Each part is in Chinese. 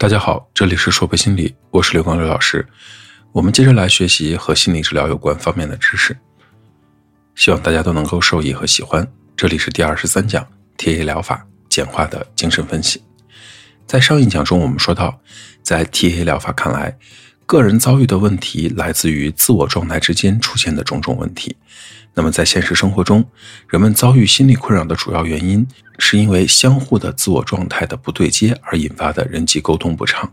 大家好，这里是说陪心理，我是刘刚刘老师。我们接着来学习和心理治疗有关方面的知识，希望大家都能够受益和喜欢。这里是第23讲贴页疗法简化的精神分析。在上一讲中我们说到，在贴页疗法看来，个人遭遇的问题来自于自我状态之间出现的种种问题。那么在现实生活中，人们遭遇心理困扰的主要原因是因为相互的自我状态的不对接而引发的人际沟通不畅，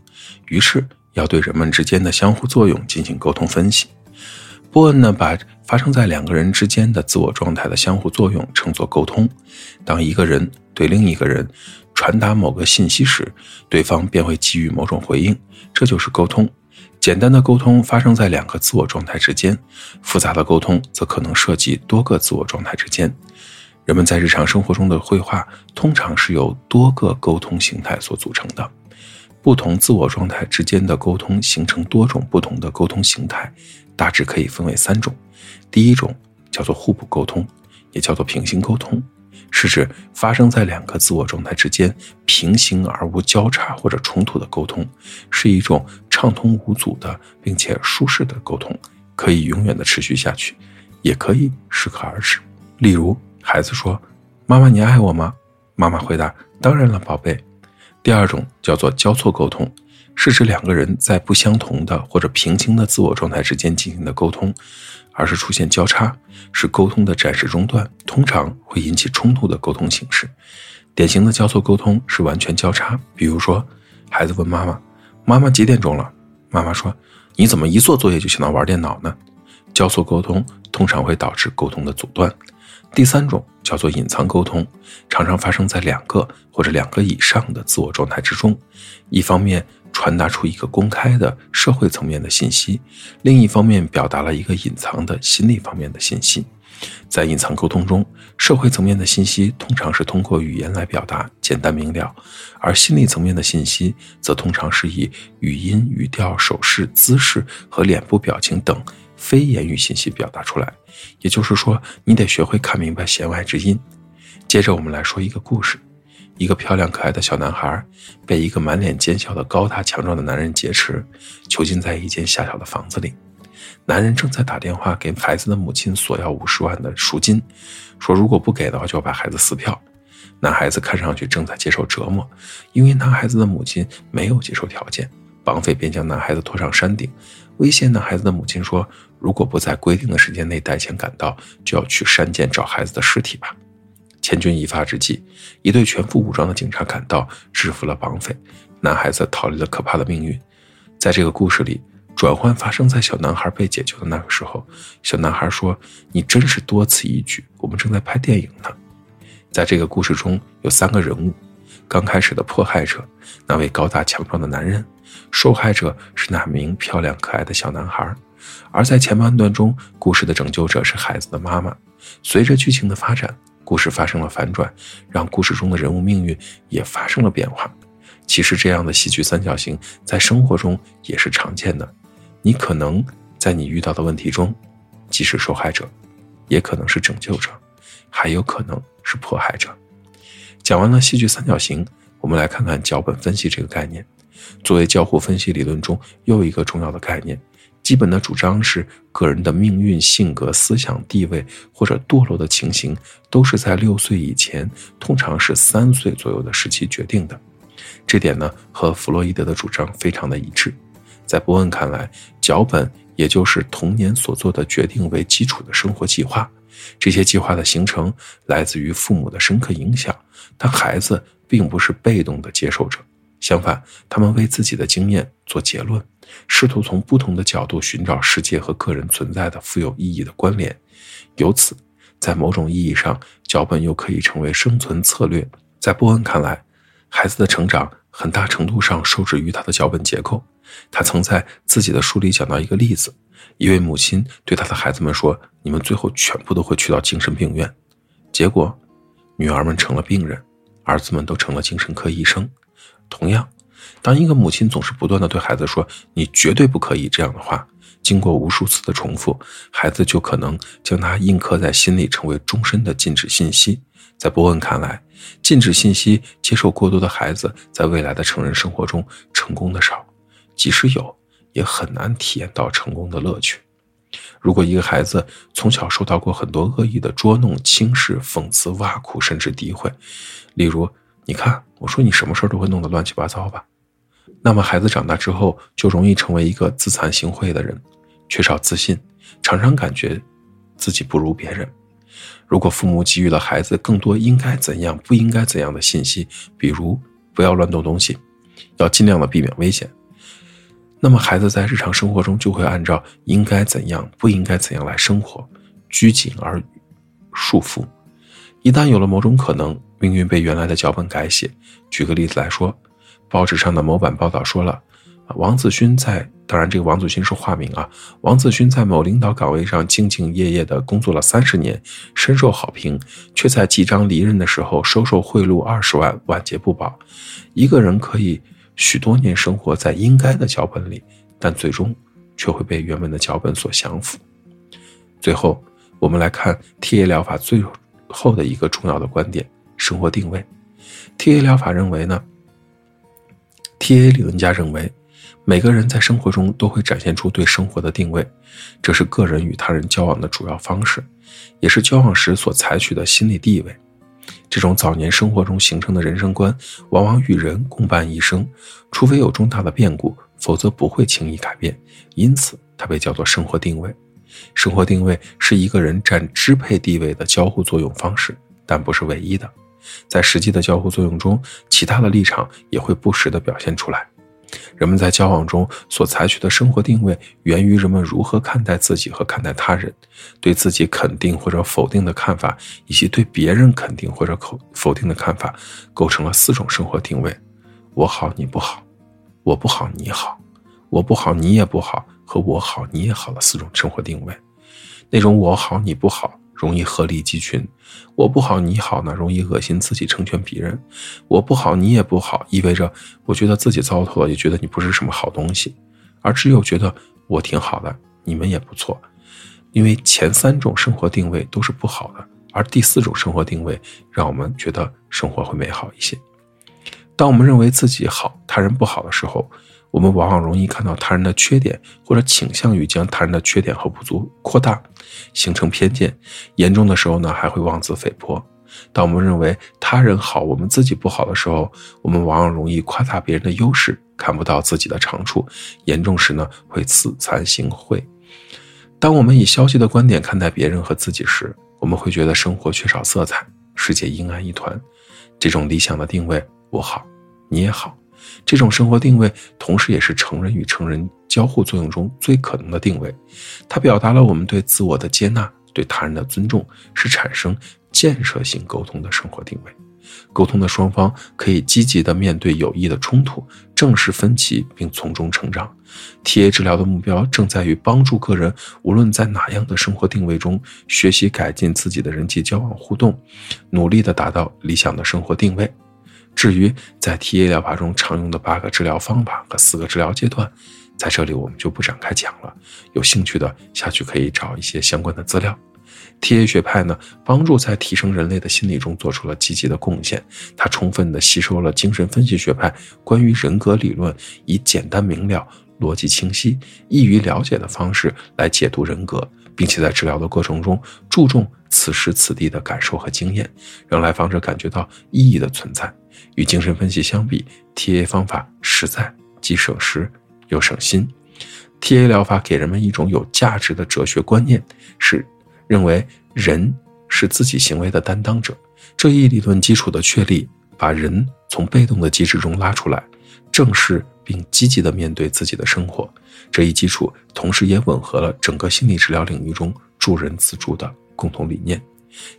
于是要对人们之间的相互作用进行沟通分析。波恩呢，把发生在两个人之间的自我状态的相互作用称作沟通。当一个人对另一个人传达某个信息时，对方便会给予某种回应，这就是沟通。简单的沟通发生在两个自我状态之间，复杂的沟通则可能涉及多个自我状态之间。人们在日常生活中的绘画通常是由多个沟通形态所组成的，不同自我状态之间的沟通形成多种不同的沟通形态，大致可以分为三种。第一种叫做互补沟通，也叫做平行沟通，是指发生在两个自我状态之间平行而无交叉或者冲突的沟通，是一种畅通无阻的并且舒适的沟通，可以永远的持续下去，也可以适可而止。例如孩子说，妈妈你爱我吗？妈妈回答，当然了宝贝。第二种叫做交错沟通，是指两个人在不相同的或者平行的自我状态之间进行的沟通，而是出现交叉，使沟通的暂时中断，通常会引起冲突的沟通形式。典型的交错沟通是完全交叉，比如说孩子问妈妈，妈妈几点钟了？妈妈说，你怎么一做作业就想到玩电脑呢？交错沟通通常会导致沟通的阻断。第三种叫做隐藏沟通，常常发生在两个或者两个以上的自我状态之中，一方面传达出一个公开的社会层面的信息，另一方面表达了一个隐藏的心理方面的信息。在隐藏沟通中，社会层面的信息通常是通过语言来表达，简单明了，而心理层面的信息则通常是以语音、语调、手势、姿势和脸部表情等非言语信息表达出来，也就是说你得学会看明白弦外之音。接着我们来说一个故事。一个漂亮可爱的小男孩被一个满脸奸笑的高大强壮的男人劫持，囚禁在一间狭小的房子里。男人正在打电话给孩子的母亲索要50万的赎金，说如果不给的话就要把孩子撕票。男孩子看上去正在接受折磨，因为男孩子的母亲没有接受条件，绑匪便将男孩子拖上山顶，威胁男孩子的母亲说，如果不在规定的时间内带钱赶到，就要去山涧找孩子的尸体吧。千钧一发之际，一队全副武装的警察赶到，制服了绑匪，男孩子逃离了可怕的命运。在这个故事里，转换发生在小男孩被解救的那个时候，小男孩说，你真是多此一举，我们正在拍电影呢。在这个故事中有三个人物，刚开始的迫害者，那位高大强壮的男人，受害者是那名漂亮可爱的小男孩，而在前半段中，故事的拯救者是孩子的妈妈。随着剧情的发展，故事发生了反转，让故事中的人物命运也发生了变化。其实这样的喜剧三角形在生活中也是常见的，你可能在你遇到的问题中既是受害者，也可能是拯救者，还有可能是迫害者。讲完了戏剧三角形，我们来看看脚本分析这个概念。作为交互分析理论中又一个重要的概念，基本的主张是个人的命运、性格、思想、地位或者堕落的情形都是在6岁以前，通常是3岁左右的时期决定的。这点呢和弗洛伊德的主张非常的一致。在波恩看来，脚本也就是童年所做的决定为基础的生活计划，这些计划的形成来自于父母的深刻影响，但孩子并不是被动的接受者，相反，他们为自己的经验做结论，试图从不同的角度寻找世界和个人存在的富有意义的关联。由此，在某种意义上，脚本又可以成为生存策略。在波恩看来，孩子的成长很大程度上受制于他的脚本结构。他曾在自己的书里讲到一个例子，一位母亲对他的孩子们说，你们最后全部都会去到精神病院。结果，女儿们成了病人，儿子们都成了精神科医生。同样，当一个母亲总是不断地对孩子说，你绝对不可以这样的话，经过无数次的重复，孩子就可能将它印刻在心里，成为终身的禁止信息。在波恩看来，禁止信息接受过多的孩子在未来的成人生活中成功的少，即使有也很难体验到成功的乐趣。如果一个孩子从小受到过很多恶意的捉弄、轻视、讽刺、挖苦甚至诋毁，例如你看我说你什么事都会弄得乱七八糟吧，那么孩子长大之后就容易成为一个自惭形秽的人，缺少自信，常常感觉自己不如别人。如果父母给予了孩子更多应该怎样不应该怎样的信息，比如不要乱动东西，要尽量的避免危险，那么孩子在日常生活中就会按照应该怎样不应该怎样来生活，拘谨而束缚。一旦有了某种可能，命运被原来的脚本改写。举个例子来说，报纸上的某版报道说了，王子勋在，当然这个王子勋是化名啊，王子勋在某领导岗位上兢兢业业地工作了30年，深受好评，却在即将离任的时候收受贿赂20万，晚节不保。一个人可以许多年生活在应该的脚本里，但最终却会被原本的脚本所降服。最后我们来看 TA 疗法最后的一个重要的观点，生活定位。 TA 疗法认为呢， TA 理论家认为，每个人在生活中都会展现出对生活的定位，这是个人与他人交往的主要方式，也是交往时所采取的心理地位。这种早年生活中形成的人生观往往与人共伴一生，除非有重大的变故，否则不会轻易改变，因此它被叫做生活定位。生活定位是一个人占支配地位的交互作用方式，但不是唯一的，在实际的交互作用中，其他的立场也会不时地表现出来。人们在交往中所采取的生活定位源于人们如何看待自己和看待他人，对自己肯定或者否定的看法，以及对别人肯定或者否定的看法，构成了4种生活定位：我好你不好，我不好你好，我不好你也不好，和我好你也好的4种生活定位。那种我好你不好容易鹤立鸡群，我不好你好呢，容易恶心自己成全别人，我不好你也不好意味着我觉得自己糟透了，也觉得你不是什么好东西，而只有觉得我挺好的，你们也不错。因为前3种生活定位都是不好的，而第4种生活定位让我们觉得生活会美好一些。当我们认为自己好他人不好的时候，我们往往容易看到他人的缺点，或者倾向于将他人的缺点和不足扩大，形成偏见，严重的时候呢，还会妄自菲薄。当我们认为他人好我们自己不好的时候，我们往往容易夸大别人的优势，看不到自己的长处，严重时呢，会自惭形秽。当我们以消极的观点看待别人和自己时，我们会觉得生活缺少色彩，世界阴暗一团。这种理想的定位，我好你也好，这种生活定位同时也是成人与成人交互作用中最可能的定位，它表达了我们对自我的接纳，对他人的尊重，是产生建设性沟通的生活定位。沟通的双方可以积极地面对有益的冲突，正视分歧并从中成长。 TA 治疗的目标正在于帮助个人无论在哪样的生活定位中学习改进自己的人际交往互动，努力地达到理想的生活定位。至于在 TA 疗法中常用的8个治疗方法和4个治疗阶段，在这里我们就不展开讲了，有兴趣的下去可以找一些相关的资料。 TA 学派呢，帮助在提升人类的心理中做出了积极的贡献，它充分地吸收了精神分析学派关于人格理论，以简单明了、逻辑清晰、易于了解的方式来解读人格，并且在治疗的过程中注重此时此地的感受和经验，让来访者感觉到意义的存在。与精神分析相比， TA 方法实在，既省时又省心。 TA 疗法给人们一种有价值的哲学观念，是认为人是自己行为的担当者。这一理论基础的确立，把人从被动的机制中拉出来，正视并积极地面对自己的生活。这一基础同时也吻合了整个心理治疗领域中助人自助的共同理念。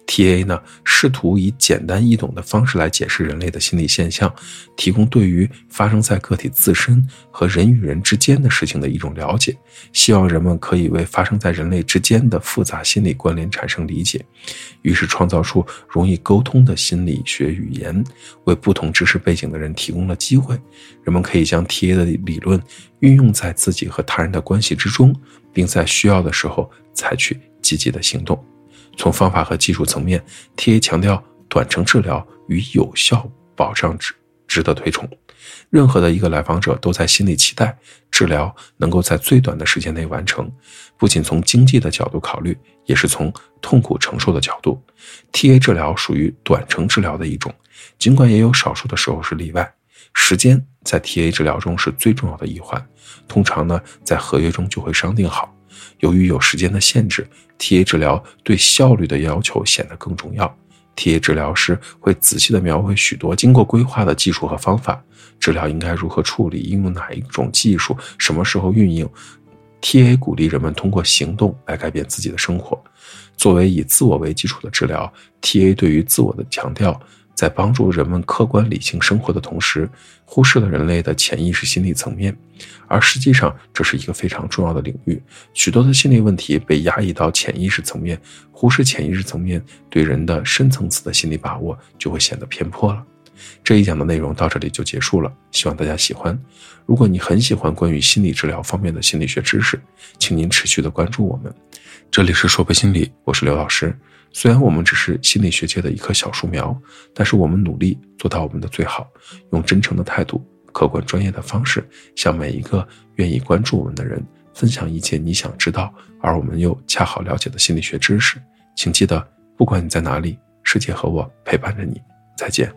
TA 呢，试图以简单易懂的方式来解释人类的心理现象，提供对于发生在个体自身和人与人之间的事情的一种了解，希望人们可以为发生在人类之间的复杂心理关联产生理解，于是创造出容易沟通的心理学语言，为不同知识背景的人提供了机会。人们可以将 TA 的理论运用在自己和他人的关系之中，并在需要的时候采取积极的行动。从方法和技术层面，TA 强调短程治疗与有效保障值得推崇。任何的一个来访者都在心里期待治疗能够在最短的时间内完成，不仅从经济的角度考虑，也是从痛苦承受的角度。 TA 治疗属于短程治疗的一种，尽管也有少数的时候是例外。时间在 TA 治疗中是最重要的一环，通常呢，在合约中就会商定好。由于有时间的限制， TA 治疗对效率的要求显得更重要。TA 治疗师会仔细地描绘许多经过规划的技术和方法，治疗应该如何处理，应用哪一种技术，什么时候运用。TA 鼓励人们通过行动来改变自己的生活。作为以自我为基础的治疗， TA 对于自我的强调在帮助人们客观理性生活的同时，忽视了人类的潜意识心理层面，而实际上这是一个非常重要的领域。许多的心理问题被压抑到潜意识层面，忽视潜意识层面对人的深层次的心理把握就会显得偏颇了。这一讲的内容到这里就结束了，希望大家喜欢。如果你很喜欢关于心理治疗方面的心理学知识，请您持续的关注我们。这里是说背心理，我是刘老师。虽然我们只是心理学界的一棵小树苗，但是我们努力做到我们的最好，用真诚的态度，客观专业的方式，向每一个愿意关注我们的人分享一切你想知道而我们又恰好了解的心理学知识。请记得，不管你在哪里，世界和我陪伴着你。再见。